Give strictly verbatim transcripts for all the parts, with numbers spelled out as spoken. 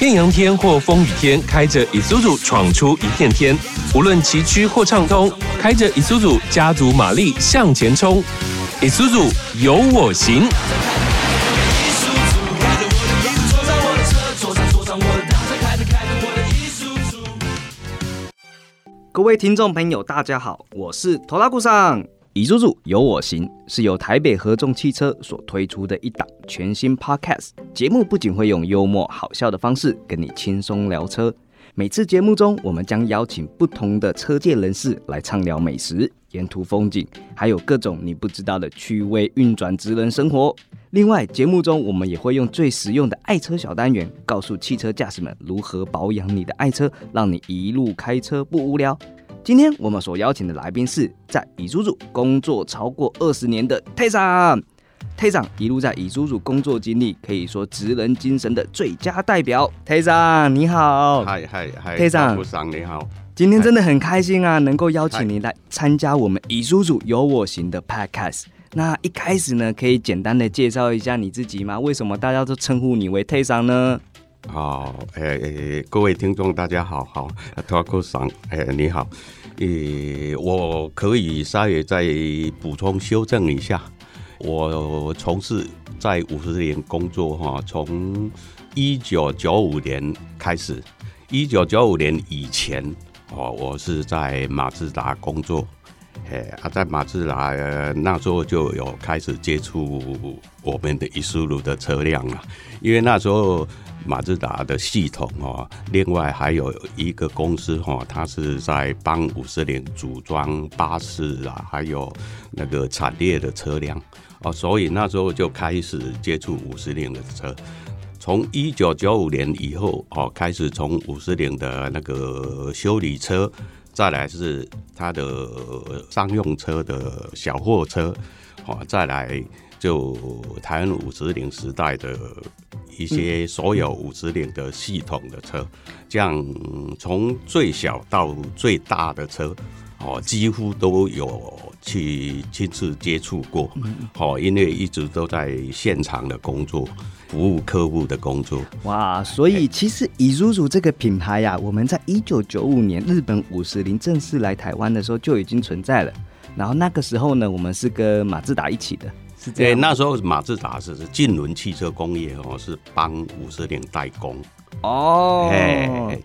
艳阳天或风雨天，开着 Isuzu 闯出一片天。无论崎岖或畅通，开着 Isuzu 加足马力向前冲。Isuzu 有我行。各位听众朋友，大家好，我是 Toraku 桑。Isuzu 有我行是由台北合众汽车所推出的一档全新 Podcast 节目，不仅会用幽默好笑的方式跟你轻松聊车，每次节目中我们将邀请不同的车界人士来畅聊美食、沿途风景，还有各种你不知道的趣味运转职人生活。另外节目中我们也会用最实用的爱车小单元，告诉汽车驾驶们如何保养你的爱车，让你一路开车不无聊。今天我们所邀请的来宾是在 Isuzu 工作超过二十年的 泰桑。泰桑一路在 Isuzu 工作经历可以说职人精神的最佳代表。泰桑你好，嗨嗨嗨，泰桑你好，今天真的很开心啊，能够邀请你来参加我们 Isuzu 有我行的 Podcast。那一开始呢，可以简单的介绍一下你自己吗？为什么大家都称呼你为泰桑呢？好、哦欸欸，各位听众大家好，好 ，Toraku 桑，欸、你好、欸，我可以稍微再补充修正一下，我从事在五十铃工作哈，从一九九五年开始，一九九五年以前我是在马自达工作，欸啊、在马自达那时候就有开始接触我们的 Isuzu 的车辆了，因为那时候。马自达的系统、哦、另外还有一个公司、哦、它是在帮五十铃组装巴士、啊、还有那个产业的车辆、哦、所以那时候就开始接触五十铃的车。从一九九五年以后、哦、开始从五十铃的那个修理车，再来是它的商用车的小货车、哦、再来就台湾五十铃时代的一些所有五十铃的系统的车，这样从最小到最大的车、哦、几乎都有去亲自接触过、哦、因为一直都在现场的工作，服务客户的工作。哇，所以其实 Isuzu 这个品牌呀、啊，我们在一九九五年日本五十铃正式来台湾的时候就已经存在了，然后那个时候呢，我们是跟马自达一起的。对，那时候马自达是金轮汽车工业、哦、是帮五十铃代工哦。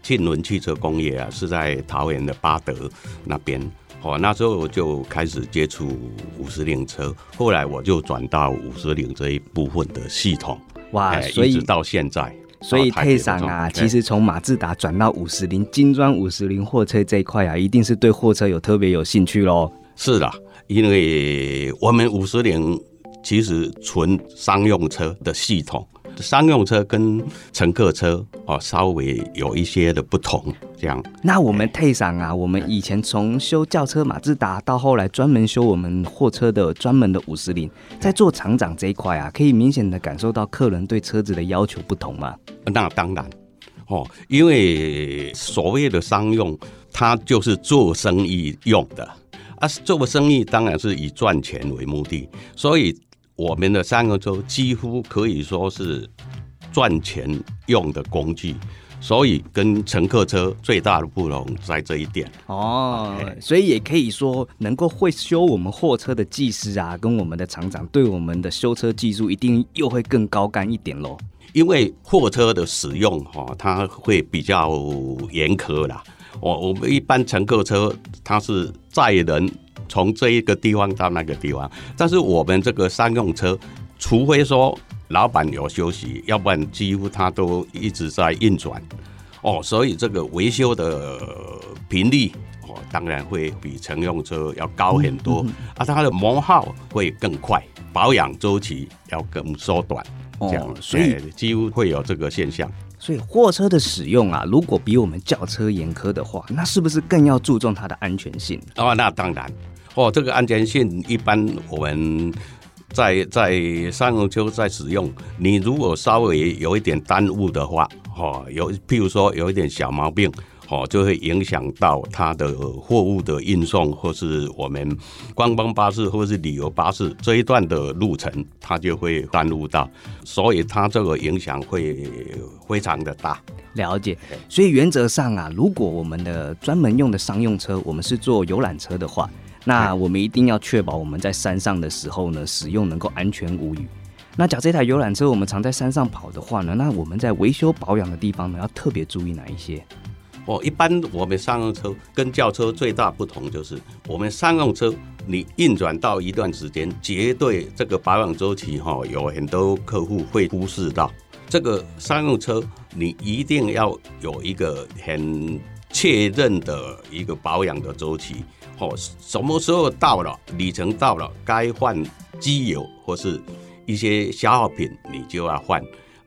金轮汽车工业、啊、是在桃园的八德那边、哦、那时候我就开始接触五十铃车，后来我就转到五十铃这一部分的系统。哇，所以一直到现在。所以泰桑啊，其实从马自达转到五十铃精装五十铃货车这一块啊，一定是对货车有特别有兴趣咯。是啦，因为我们五十铃其实纯商用车的系统，商用车跟乘客车、哦、稍微有一些的不同这样。那我们泰桑啊，我们以前从修轿车马自达到后来专门修我们货车的专门的五十铃，在做厂长这一块啊，可以明显的感受到客人对车子的要求不同吗？那当然、哦、因为所谓的商用它就是做生意用的、啊、做生意当然是以赚钱为目的，所以我们的商用车几乎可以说是赚钱用的工具，所以跟乘客车最大的不同在这一点哦。所以也可以说，能够会修我们货车的技师啊，跟我们的厂长对我们的修车技术一定又会更高干一点咯。因为货车的使用、哦、它会比较严苛啦。我们一般乘客车它是载人。从这一个地方到那个地方，但是我们这个商用车，除非说老板有休息，要不然几乎它都一直在运转、哦、所以这个维修的频率、哦、当然会比乘用车要高很多、嗯嗯啊、它的磨耗会更快，保养周期要更缩短这样、哦、所以、欸、几乎会有这个现象。所以货车的使用啊，如果比我们轿车严苛的话，那是不是更要注重它的安全性？哦，那当然哦，这个安全性一般我们在在商用车在使用，你如果稍微有一点耽误的话，哦，有譬如说有一点小毛病，哦，就会影响到它的货物的运送，或是我们观光巴士或是旅游巴士这一段的路程，它就会耽误到，所以它这个影响会非常的大。了解，所以原则上啊，如果我们的专门用的商用车，我们是坐游览车的话，那我们一定要确保我们在山上的时候呢，使用能够安全无虞。那假如这台游览车我们常在山上跑的话呢，那我们在维修保养的地方呢，要特别注意哪一些？哦，一般我们商用车跟轿车最大不同就是，我们商用车你运转到一段时间，绝对这个保养周期哈、哦，有很多客户会忽视到。这个商用车你一定要有一个很确认的一个保养的周期、哦、什么时候到了，里程到了，该换机油或是一些消耗品你就要换，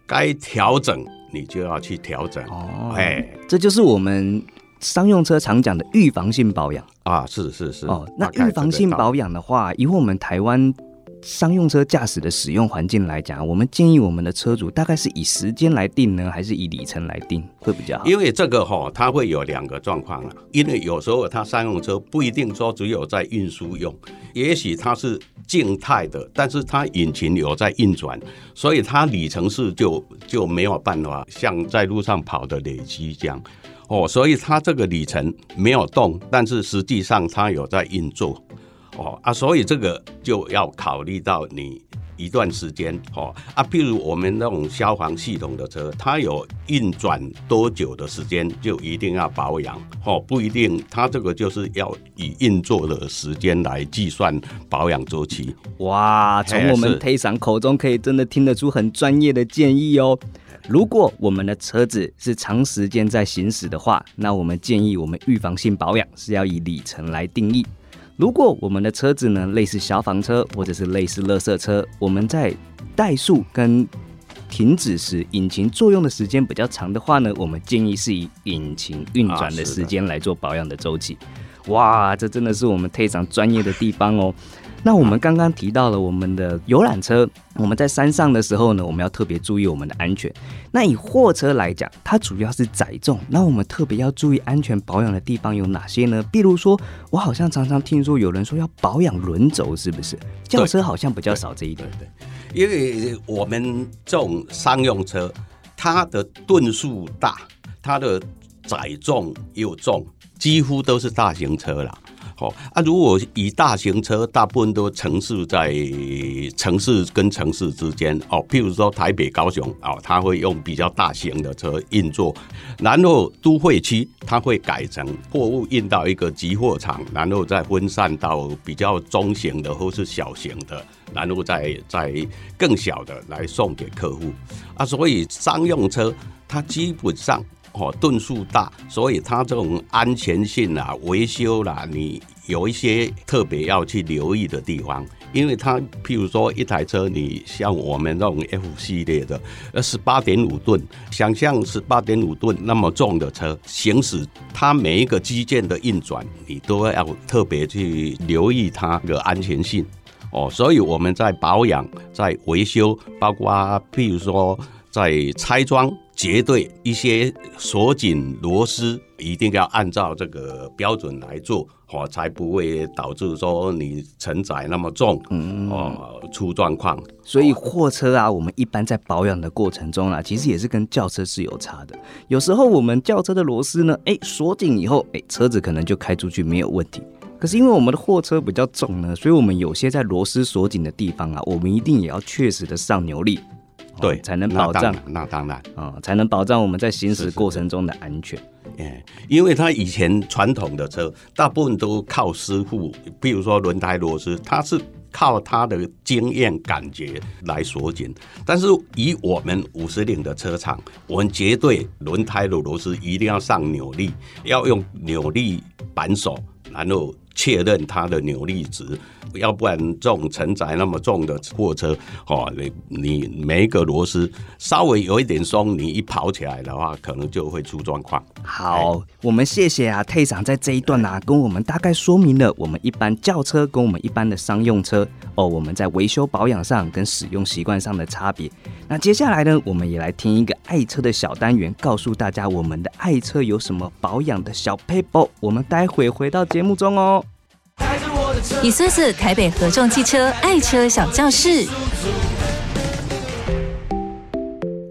该调整你就要去调整、哦、哎，这就是我们商用车常讲的预防性保养啊，是是是、哦、那预防性保养的话，以后我们台湾商用车驾驶的使用环境来讲，我们建议我们的车主大概是以时间来定呢，还是以里程来定会比较好？因为这个、哦、它会有两个状况、啊、因为有时候它商用车不一定说只有在运输用，也许它是静态的，但是它引擎有在运转，所以它里程数 就, 就没有办法像在路上跑的累积这样、哦、所以它这个里程没有动，但是实际上它有在运作哦啊、所以这个就要考虑到你一段时间、哦啊、譬如我们那种消防系统的车，它有运转多久的时间就一定要保养、哦、不一定，它这个就是要以运作的时间来计算保养周期。哇，从我们推赏口中可以真的听得出很专业的建议哦。如果我们的车子是长时间在行驶的话，那我们建议我们预防性保养是要以里程来定义。如果我们的车子呢，类似消防车或者是类似垃圾车，我们在怠速跟停止时引擎作用的时间比较长的话呢，我们建议是以引擎运转的时间来做保养的周期、啊、哇，这真的是我们非常专业的地方哦。那我们刚刚提到了我们的游览车，我们在山上的时候呢，我们要特别注意我们的安全。那以货车来讲，它主要是载重，那我们特别要注意安全保养的地方有哪些呢？比如说，我好像常常听说有人说要保养轮轴，是不是？轿车好像比较少这一点。对对对，因为我们这种商用车，它的吨数大，它的载重又重，几乎都是大型车啦。啊、如果以大型车，大部分都城市在城市跟城市之间、哦、譬如说台北高雄、哦、它会用比较大型的车运作，然后都会区它会改成货物运到一个集货场，然后再分散到比较中型的或是小型的，然后 再, 再更小的来送给客户、啊、所以商用车它基本上哦，吨数大，所以它这种安全性啦、啊、维修啦、啊，你有一些特别要去留意的地方，因为它，譬如说一台车，你像我们这种 F 系列的，呃，十八点五吨，想象十八点五吨那么重的车行驶，它每一个机件的运转，你都要特别去留意它的安全性哦。所以我们在保养、在维修，包括譬如说在拆装。绝对一些锁紧螺丝一定要按照这个标准来做、哦、才不会导致说你承载那么重、嗯哦、出状况。所以货车啊，我们一般在保养的过程中啊，其实也是跟轿车是有差的。有时候我们轿车的螺丝呢，哎，锁紧以后，哎，车子可能就开出去没有问题。可是因为我们的货车比较重呢，所以我们有些在螺丝锁紧的地方啊，我们一定也要确实的上扭力。对，才能保障，那当然、哦、才能保障我们在行驶过程中的安全。是是是，因为它以前传统的车大部分都靠师傅，比如说轮胎螺丝，它是靠它的经验感觉来锁紧，但是以我们五十铃的车厂，我们绝对轮胎的螺丝一定要上扭力，要用扭力扳手，然后确认它的扭力值，要不然这种承载那么重的货车，哦，你你每一个螺丝稍微有一点松，你一跑起来的话，可能就会出状况。好，哎、我们谢谢啊，Tay长在这一段啊，跟我们大概说明了我们一般轿车跟我们一般的商用车哦，我们在维修保养上跟使用习惯上的差别。那接下来呢，我们也来听一个爱车的小单元，告诉大家我们的爱车有什么保养的小撇步。我们待会回到节目中哦。以搜索台北合众汽车爱车小教室。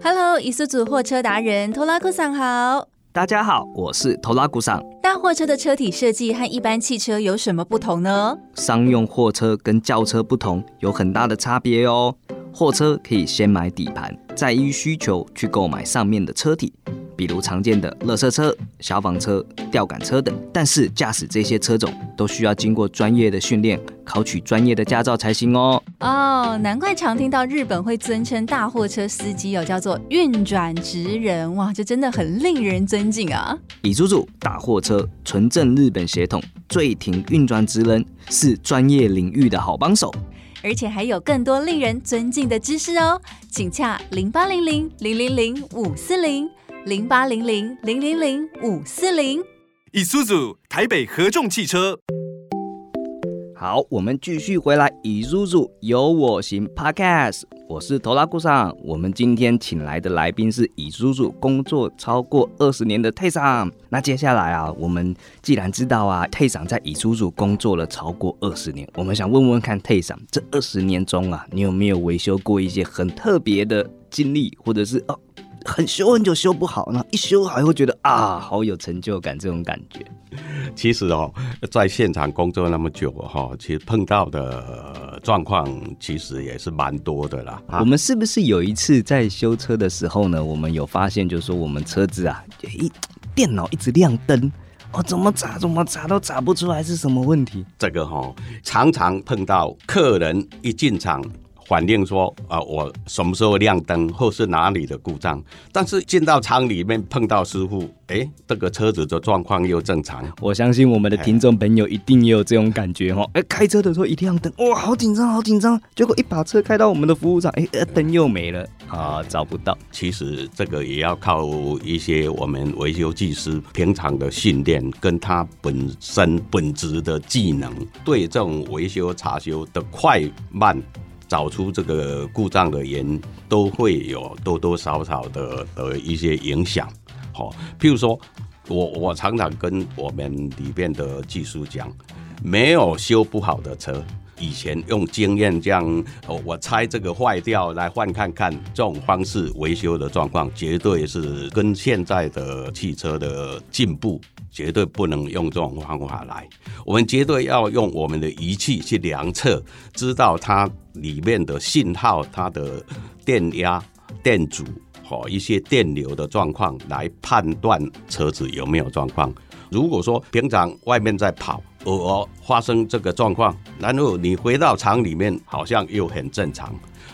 Hello， 以搜索货车达人 Toraku 桑好。大家好，我是 Toraku 桑。大货车的车体设计和一般汽车有什么不同呢？商用货车跟轿车不同，有很大的差别哦。货车可以先买底盘，再依需求去购买上面的车体，比如常见的垃圾车、消防车、吊杆车等。但是驾驶这些车种都需要经过专业的训练，考取专业的驾照才行哦。哦，难怪常听到日本会尊称大货车司机有、哦、叫做运转职人，哇，这真的很令人尊敬啊！以叔叔大货车纯正日本血统，最挺运转职人是专业领域的好帮手。而且还有更多令人尊敬的知识哦，请洽零八零零零零零五四零零八零零零零零五四零。Isuzu台北合众汽车。好，我们继续回来 Isuzu 有我行 Podcast， 我是 Toraku 桑。我们今天请来的来宾是 Isuzu 工作超过二十年的 Tay 桑。那接下来啊，我们既然知道啊 Tay 桑在 Isuzu 工作了超过二十年，我们想问问看 Tay 桑，这二十年中啊，你有没有维修过一些很特别的经历，或者是哦？很修很久修不好，然后一修还会觉得啊，好有成就感这种感觉。其实哦，在现场工作那么久哈、哦，其实碰到的状况其实也是蛮多的啦。我们是不是有一次在修车的时候呢，我们有发现就是说我们车子啊，电脑一直亮灯。哦，怎么查怎么查都查不出来是什么问题。这个哈、哦，常常碰到客人一进场，反映说、呃、我什么时候亮灯或是哪里的故障，但是进到厂里面碰到师傅，哎，这个车子的状况又正常。我相信我们的听众朋友一定也有这种感觉哈、哎，开车的时候一亮灯，哇，好紧张，好紧张，结果一把车开到我们的服务厂，哎，灯又没了啊，找不到。其实这个也要靠一些我们维修技师平常的训练，跟他本身本质的技能，对这种维修查修的快慢，找出这个故障的原因，都会有多多少少的、呃、一些影响。好、哦，譬如说我，我常常跟我们里面的技术讲，没有修不好的车。以前用经验这样、哦，我拆这个坏掉来换看看，这种方式维修的状况，绝对是跟现在的汽车的进步。绝对不能用这种方法来，我们绝对要用我们的仪器去量测，知道它里面的信号、它的电压、电阻、哦、一些电流的状况来判断车子有没有状况。如果说平常外面在跑，偶尔发生这个状况，然后你回到厂里面好像又很正常，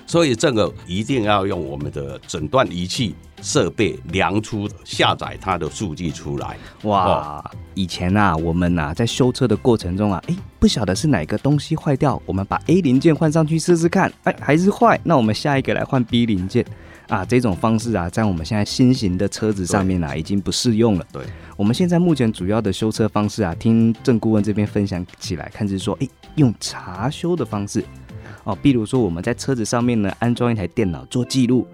所以这个一定要用我们的诊断仪器设备量出下载它的数据出来。哇，哦、以前啊，我们啊在修车的过程中啊，哎，不晓得是哪个东西坏掉，我们把 A 零件换上去试试看，哎，还是坏，那我们下一个来换 B 零件。啊，这种方式啊，在我们现在新型的车子上面啊，已经不适用了。对，我们现在目前主要的修车方式啊，听郑顾问这边分享起来，看是说，哎，用查修的方式，哦，比如说我们在车子上面呢，安装一台电脑做记录，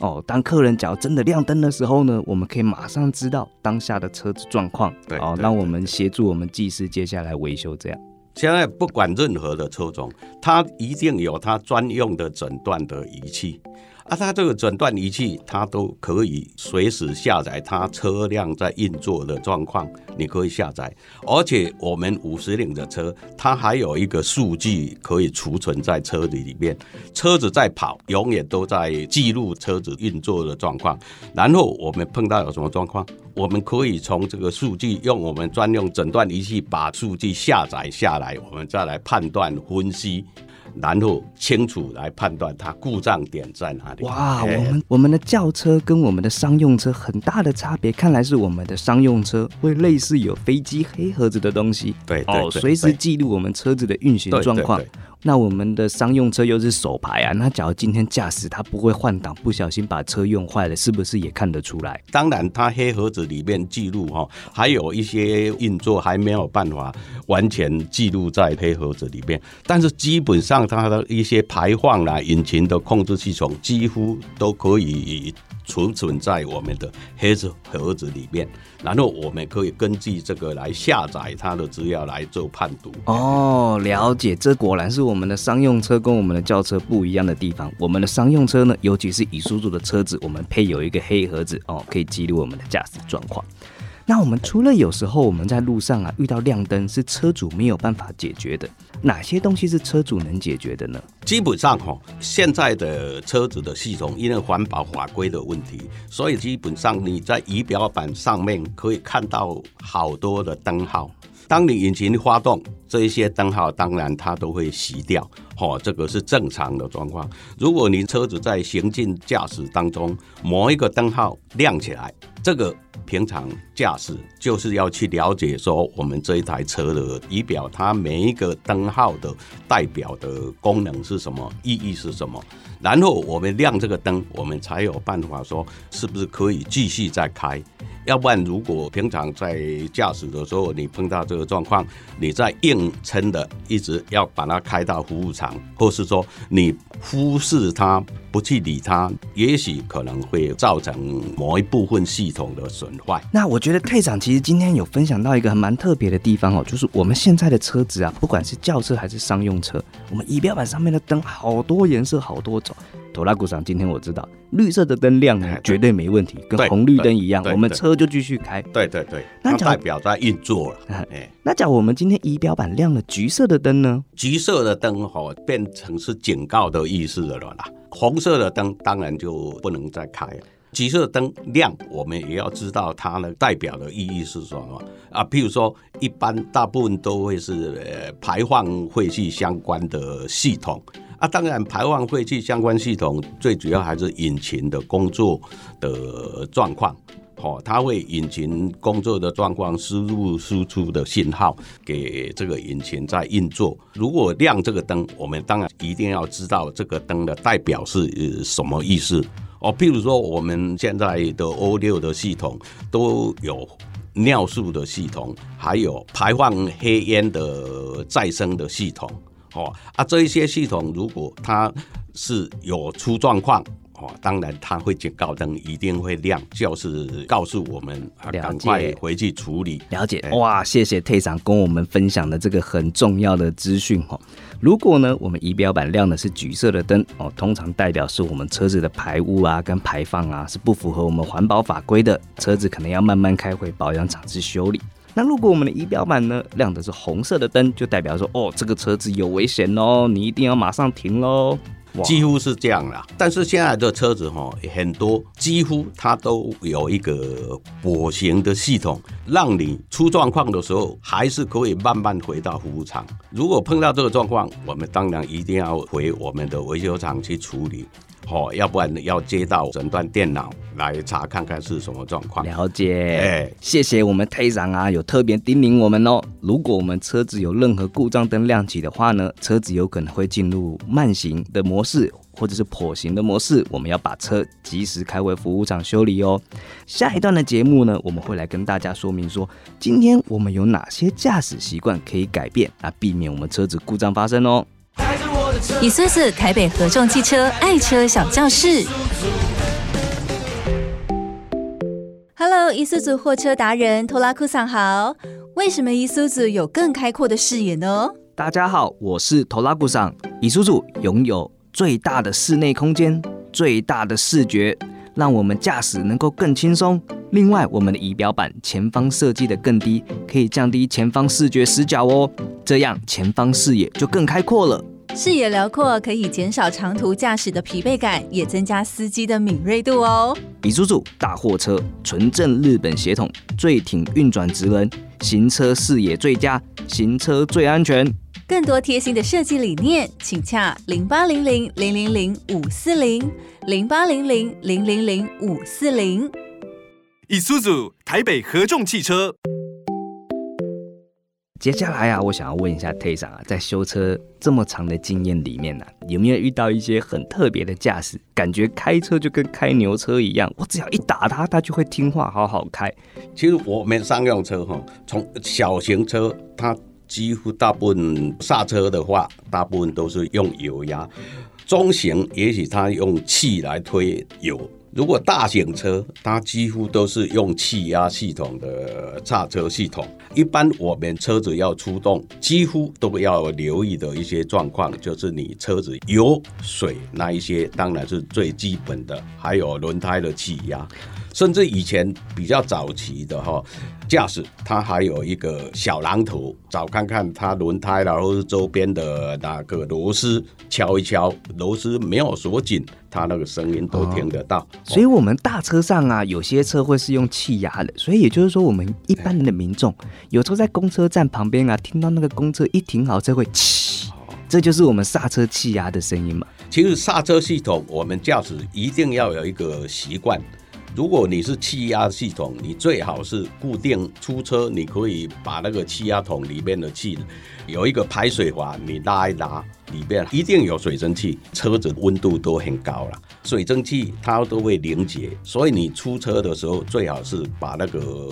哦，当客人只要真的亮灯的时候呢，我们可以马上知道当下的车子状况，对，哦，让我们协助我们技师接下来维修这样。现在不管任何的车种，它一定有它专用的诊断的仪器。啊，它这个诊断仪器，它都可以随时下载它车辆在运作的状况，你可以下载。而且我们五十铃的车，它还有一个数据可以储存在车子里面，车子在跑，永远都在记录车子运作的状况。然后我们碰到有什么状况，我们可以从这个数据用我们专用诊断仪器把数据下载下来，我们再来判断分析。然后清楚来判断它故障点在哪里。哇，我们我们的轿车跟我们的商用车很大的差别，看来是我们的商用车会类似有飞机黑盒子的东西，对对对，随、哦、时记录我们车子的运行状况。对对对对，那我们的商用车又是手排啊，那假如今天驾驶他不会换挡，不小心把车用坏了，是不是也看得出来？当然它黑盒子里面记录还有一些运作还没有办法完全记录在黑盒子里面，但是基本上它的一些排放啦、引擎的控制系统几乎都可以储存在我们的黑盒子里面，然后我们可以根据这个来下载它的资料来做判读。哦，了解，这果然是我们的商用车跟我们的轿车不一样的地方。我们的商用车呢，尤其是Isuzu的车子，我们配有一个黑盒子哦，可以记录我们的驾驶状况。那我们除了有时候我们在路上啊遇到亮灯是车主没有办法解决的，哪些东西是车主能解决的呢？基本上哈，现在的车子的系统因为环保法规的问题，所以基本上你在仪表板上面可以看到好多的灯号。当你引擎发动，这些灯号当然它都会熄掉，哦，这个是正常的状况。如果你车子在行进驾驶当中，某一个灯号亮起来，这个平常驾驶就是要去了解说我们这一台车的仪表，它每一个灯号的代表的功能是什么，意义是什么，然后我们亮这个灯，我们才有办法说是不是可以继续再开。要不然如果平常在驾驶的时候你碰到这个状况，你在硬撑的一直要把它开到服务场，或是说你忽视它不去理它，也许可能会造成某一部分系统的损坏。那我觉得队长其实今天有分享到一个蛮特别的地方哦，就是我们现在的车子啊，不管是轿车还是商用车，我们仪表板上面的灯好多颜色好多种。Toraku桑，今天我知道绿色的灯亮绝对没问题，跟红绿灯一样，我们车就继续开。对对对，那代表在运作了。那假如我们今天仪表板亮了橘色的灯呢？橘色的灯、哦、变成是警告的意思了啦。红色的灯当然就不能再开了。橘色灯亮，我们也要知道它的代表的意义是什么啊？譬如说，一般大部分都会是、呃、排放废气相关的系统。啊、当然排放废气相关系统最主要还是引擎的工作的状况、哦、它会引擎工作的状况输入输出的信号给这个引擎在运作。如果亮这个灯，我们当然一定要知道这个灯的代表是什么意思、哦、譬如说我们现在的 O 六 的系统都有尿素的系统，还有排放黑烟的再生的系统哦啊、这一些系统如果它是有出状况、哦、当然它会警告灯一定会亮，就是告诉我们赶快回去处理。了解，哇，谢谢队长跟我们分享的这个很重要的资讯、哦、如果呢我们仪表板亮的是橘色的灯、哦、通常代表是我们车子的排污啊跟排放啊是不符合我们环保法规的，车子可能要慢慢开回保养厂去修理。那如果我们的仪表板呢亮的是红色的灯，就代表说哦这个车子有危险哦，你一定要马上停咯，几乎是这样啦。但是现在的车子、哦、很多几乎它都有一个跛行的系统，让你出状况的时候还是可以慢慢回到服务厂。如果碰到这个状况，我们当然一定要回我们的维修厂去处理哦、要不然要接到诊断电脑来查看看是什么状况。了解、欸、谢谢我们队长啊，有特别叮咛我们哦。如果我们车子有任何故障灯亮起的话呢，车子有可能会进入慢行的模式或者是跛行的模式，我们要把车及时开回服务厂修理哦。下一段的节目呢，我们会来跟大家说明说今天我们有哪些驾驶习惯可以改变，那避免我们车子故障发生哦。Isuzu 台北合众汽车爱车小教室。Hello， Isuzu 货车达人 Toraku 桑好。为什么 Isuzu 有更开阔的视野呢？大家好，我是 Toraku 桑。Isuzu 拥有最大的室内空间，最大的视觉，让我们驾驶能够更轻松。另外，我们的仪表板前方设计的更低，可以降低前方视觉死角哦，这样前方视野就更开阔了。视野辽阔可以减少长途驾驶的疲惫感，也增加司机的敏锐度哦。Isuzu大货车纯正日本血统，最挺运转职能，行车视野最佳，行车最安全。更多贴心的设计理念，请洽零八零零零零零五四零零八零零零零零五四零。Isuzu 台北合众汽车。接下来啊，我想要问一下 Tay 啊，在修车这么长的经验里面呢、啊，有没有遇到一些很特别的驾驶？感觉开车就跟开牛车一样，我只要一打它，它就会听话，好好开。其实我们商用车哈，从小型车，它几乎大部分刹车的话，大部分都是用油压；中型也许它用气来推油。如果大型车，它几乎都是用气压系统的刹车系统。一般我们车子要出动，几乎都要留意的一些状况，就是你车子油、水那一些，当然是最基本的，还有轮胎的气压。甚至以前比较早期的哈，驾驶它还有一个小榔头，找看看它轮胎啦，或是周边的那个螺丝敲一敲，螺丝没有锁紧，它那个声音都听得到。哦、所以，我们大车上啊，有些车会是用气压的，所以也就是说，我们一般人的民众，有时候在公车站旁边啊，听到那个公车一停好车会气，这就是我们刹车气压的声音嘛。其实刹车系统，我们驾驶一定要有一个习惯。如果你是气压系统，你最好是固定出车，你可以把那个气压筒里面的气有一个排水阀，你拉一拉，里面一定有水蒸气，车子温度都很高了，水蒸气它都会凝结，所以你出车的时候最好是把那个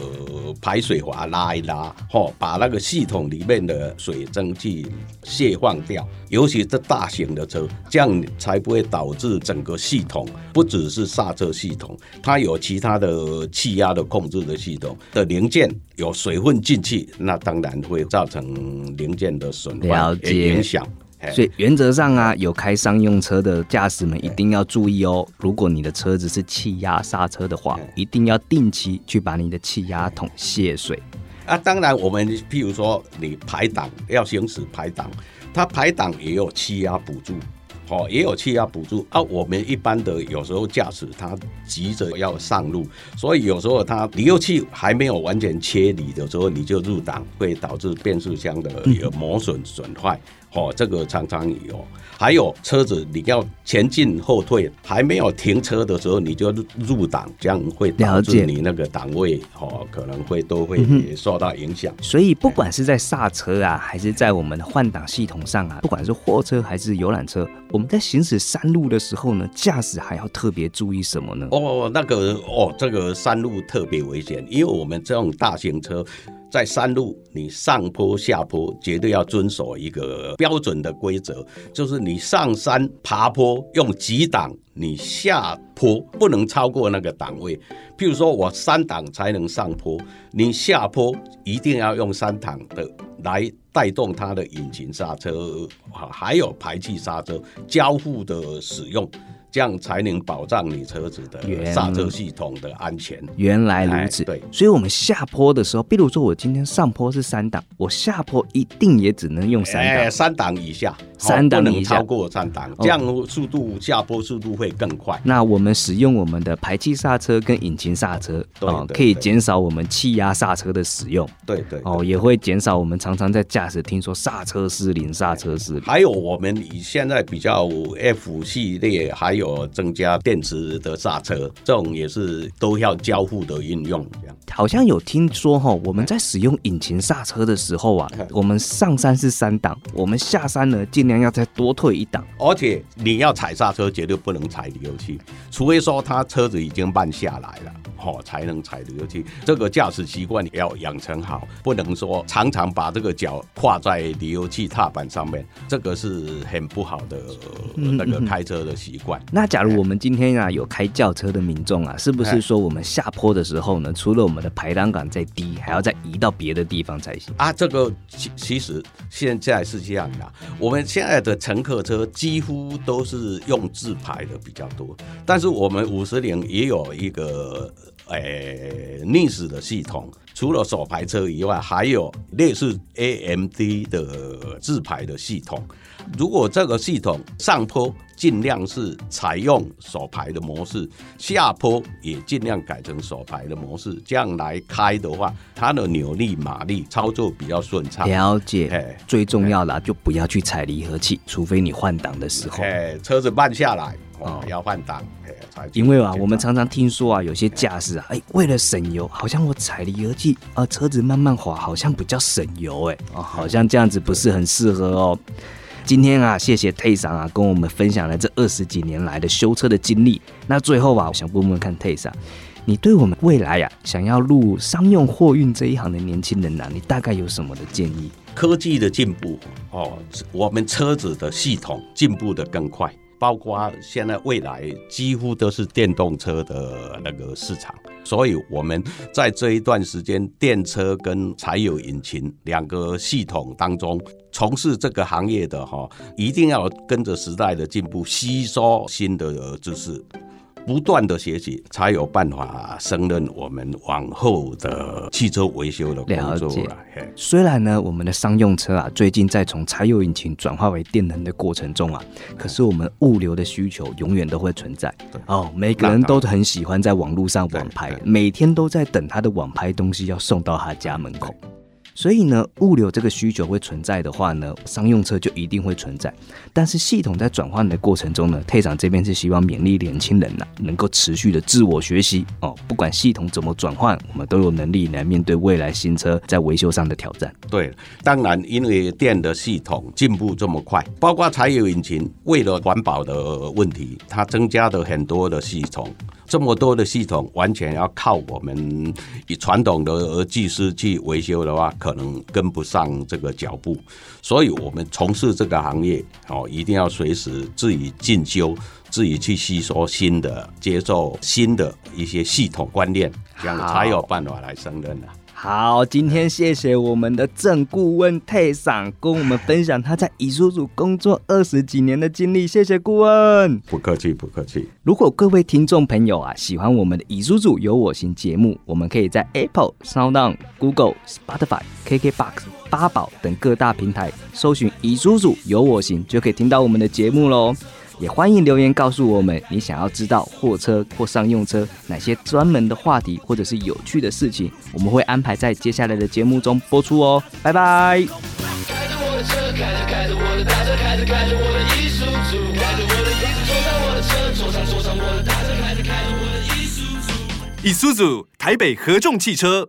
排水阀拉一拉、哦、把那个系统里面的水蒸气泄放掉，尤其是大型的车，这样才不会导致整个系统，不只是刹车系统，它有其他的气压的控制的系统的零件有水分进去，那当然会造成零件的损坏影响。所以原则上啊，有开商用车的驾驶们一定要注意哦。如果你的车子是气压刹车的话，一定要定期去把你的气压筒泄水。啊，当然我们譬如说你排档要行驶排档，它排档也有气压补助。哦、也有气压补助啊，我们一般的有时候驾驶他急着要上路，所以有时候他离合器还没有完全切离的时候，你就入档，会导致变速箱的有磨损损坏。哦，这个常常有。还有车子你要前进后退，还没有停车的时候你就入档，这样会导致你那个档位、哦、可能会都会受到影响、嗯。所以不管是在刹车啊，还是在我们的换挡系统上啊，不管是货车还是游览车，我们在行驶山路的时候呢，驾驶还要特别注意什么呢？哦，那个哦，这个山路特别危险，因为我们这种大型车。在山路，你上坡下坡绝对要遵守一个标准的规则，就是你上山爬坡用急档，你下坡不能超过那个档位。譬如说我三档才能上坡，你下坡一定要用三档的来带动它的引擎刹车，还有排气刹车交互的使用。这样才能保障你车子的刹车系统的安全。原来如此，对。所以我们下坡的时候，比如说我今天上坡是三档，我下坡一定也只能用三档、欸、三档以下，三档以下、哦、不能超过三档、哦、这样速度下坡速度会更快。那我们使用我们的排气刹车跟引擎刹车，对对对、哦、可以减少我们气压刹车的使用，对 对, 对, 对, 对、哦、也会减少我们常常在驾驶听说刹车失灵刹车失灵。还有我们以现在比较 F 系列还有有增加电池的刹车，这种也是都要交互的运用。好像有听说我们在使用引擎刹车的时候啊，我们上山是三档，我们下山呢尽量要再多退一档，而且你要踩刹车绝对不能踩离合器，除非说他车子已经慢下来了、哦、才能踩离合器。这个驾驶习惯要养成好，不能说常常把这个脚跨在离合器踏板上面，这个是很不好的那个开车的习惯。嗯嗯嗯。那假如我们今天啊有开轿车的民众啊，是不是说我们下坡的时候呢，除了我们的排档杆再低，还要再移到别的地方才行啊？这个其实现在是这样的、啊，我们现在的乘客车几乎都是用自排的比较多，但是我们五十铃也有一个呃、N I S 的系统，除了手排车以外，还有类似 A M D 的自排的系统。如果这个系统上坡尽量是采用手排的模式，下坡也尽量改成手排的模式，这样来开的话，它的扭力马力操作比较顺畅。了解，最重要啦，就不要去踩离合器，除非你换挡的时候，车子慢下来哦，要换挡。因为啊，我们常常听说啊，有些驾驶啊，哎，为了省油，好像我踩离合器啊，车子慢慢滑，好像比较省油，哎，哦，好像这样子不是很适合哦。今天啊，谢谢Tay桑啊，跟我们分享了这二十几年来的修车的经历。那最后啊，我想问问看Tay桑，你对我们未来啊，想要入商用货运这一行的年轻人啊，你大概有什么的建议？科技的进步哦，我们车子的系统进步得更快。包括现在未来几乎都是电动车的那个市场，所以我们在这一段时间，电车跟柴油引擎两个系统当中，从事这个行业的一定要跟着时代的进步，吸收新的知识，不断的学习，才有办法胜任我们往后的汽车维修的工作了。虽然呢，我们的商用车啊，最近在从柴油引擎转化为电能的过程中啊，可是我们物流的需求永远都会存在。哦，每个人都很喜欢在网路上网拍，每天都在等他的网拍东西要送到他家门口。所以呢，物流这个需求会存在的话呢，商用车就一定会存在。但是系统在转换的过程中呢，Tay桑这边是希望勉励年轻人、啊、能够持续的自我学习哦。不管系统怎么转换，我们都有能力来面对未来新车在维修上的挑战。对，当然因为电的系统进步这么快，包括柴油引擎，为了环保的问题，它增加了很多的系统。这么多的系统完全要靠我们以传统的技师去维修的话，可能跟不上这个脚步，所以我们从事这个行业、哦、一定要随时自己进修，自己去吸收新的，接受新的一些系统观念，这样才有办法来胜任、啊、好，今天谢谢我们的郑顾问Tay桑跟我们分享他在Isuzu工作二十几年的经历，谢谢顾问。不客气不客气。如果各位听众朋友啊，喜欢我们的Isuzu有我行节目，我们可以在 Apple、SoundOn、Google、Spotify、KKBox、八宝等各大平台搜寻Isuzu有我行，就可以听到我们的节目咯。也欢迎留言告诉我们，你想要知道货车或商用车哪些专门的话题或者是有趣的事情，我们会安排在接下来的节目中播出哦。拜拜。开着我的车，开着开着我的大车，开着开着我的Isuzu，开着我的Isuzu，坐上我的车，坐上坐上我的大车，开着开着我的Isuzu。Isuzu台北合众汽车。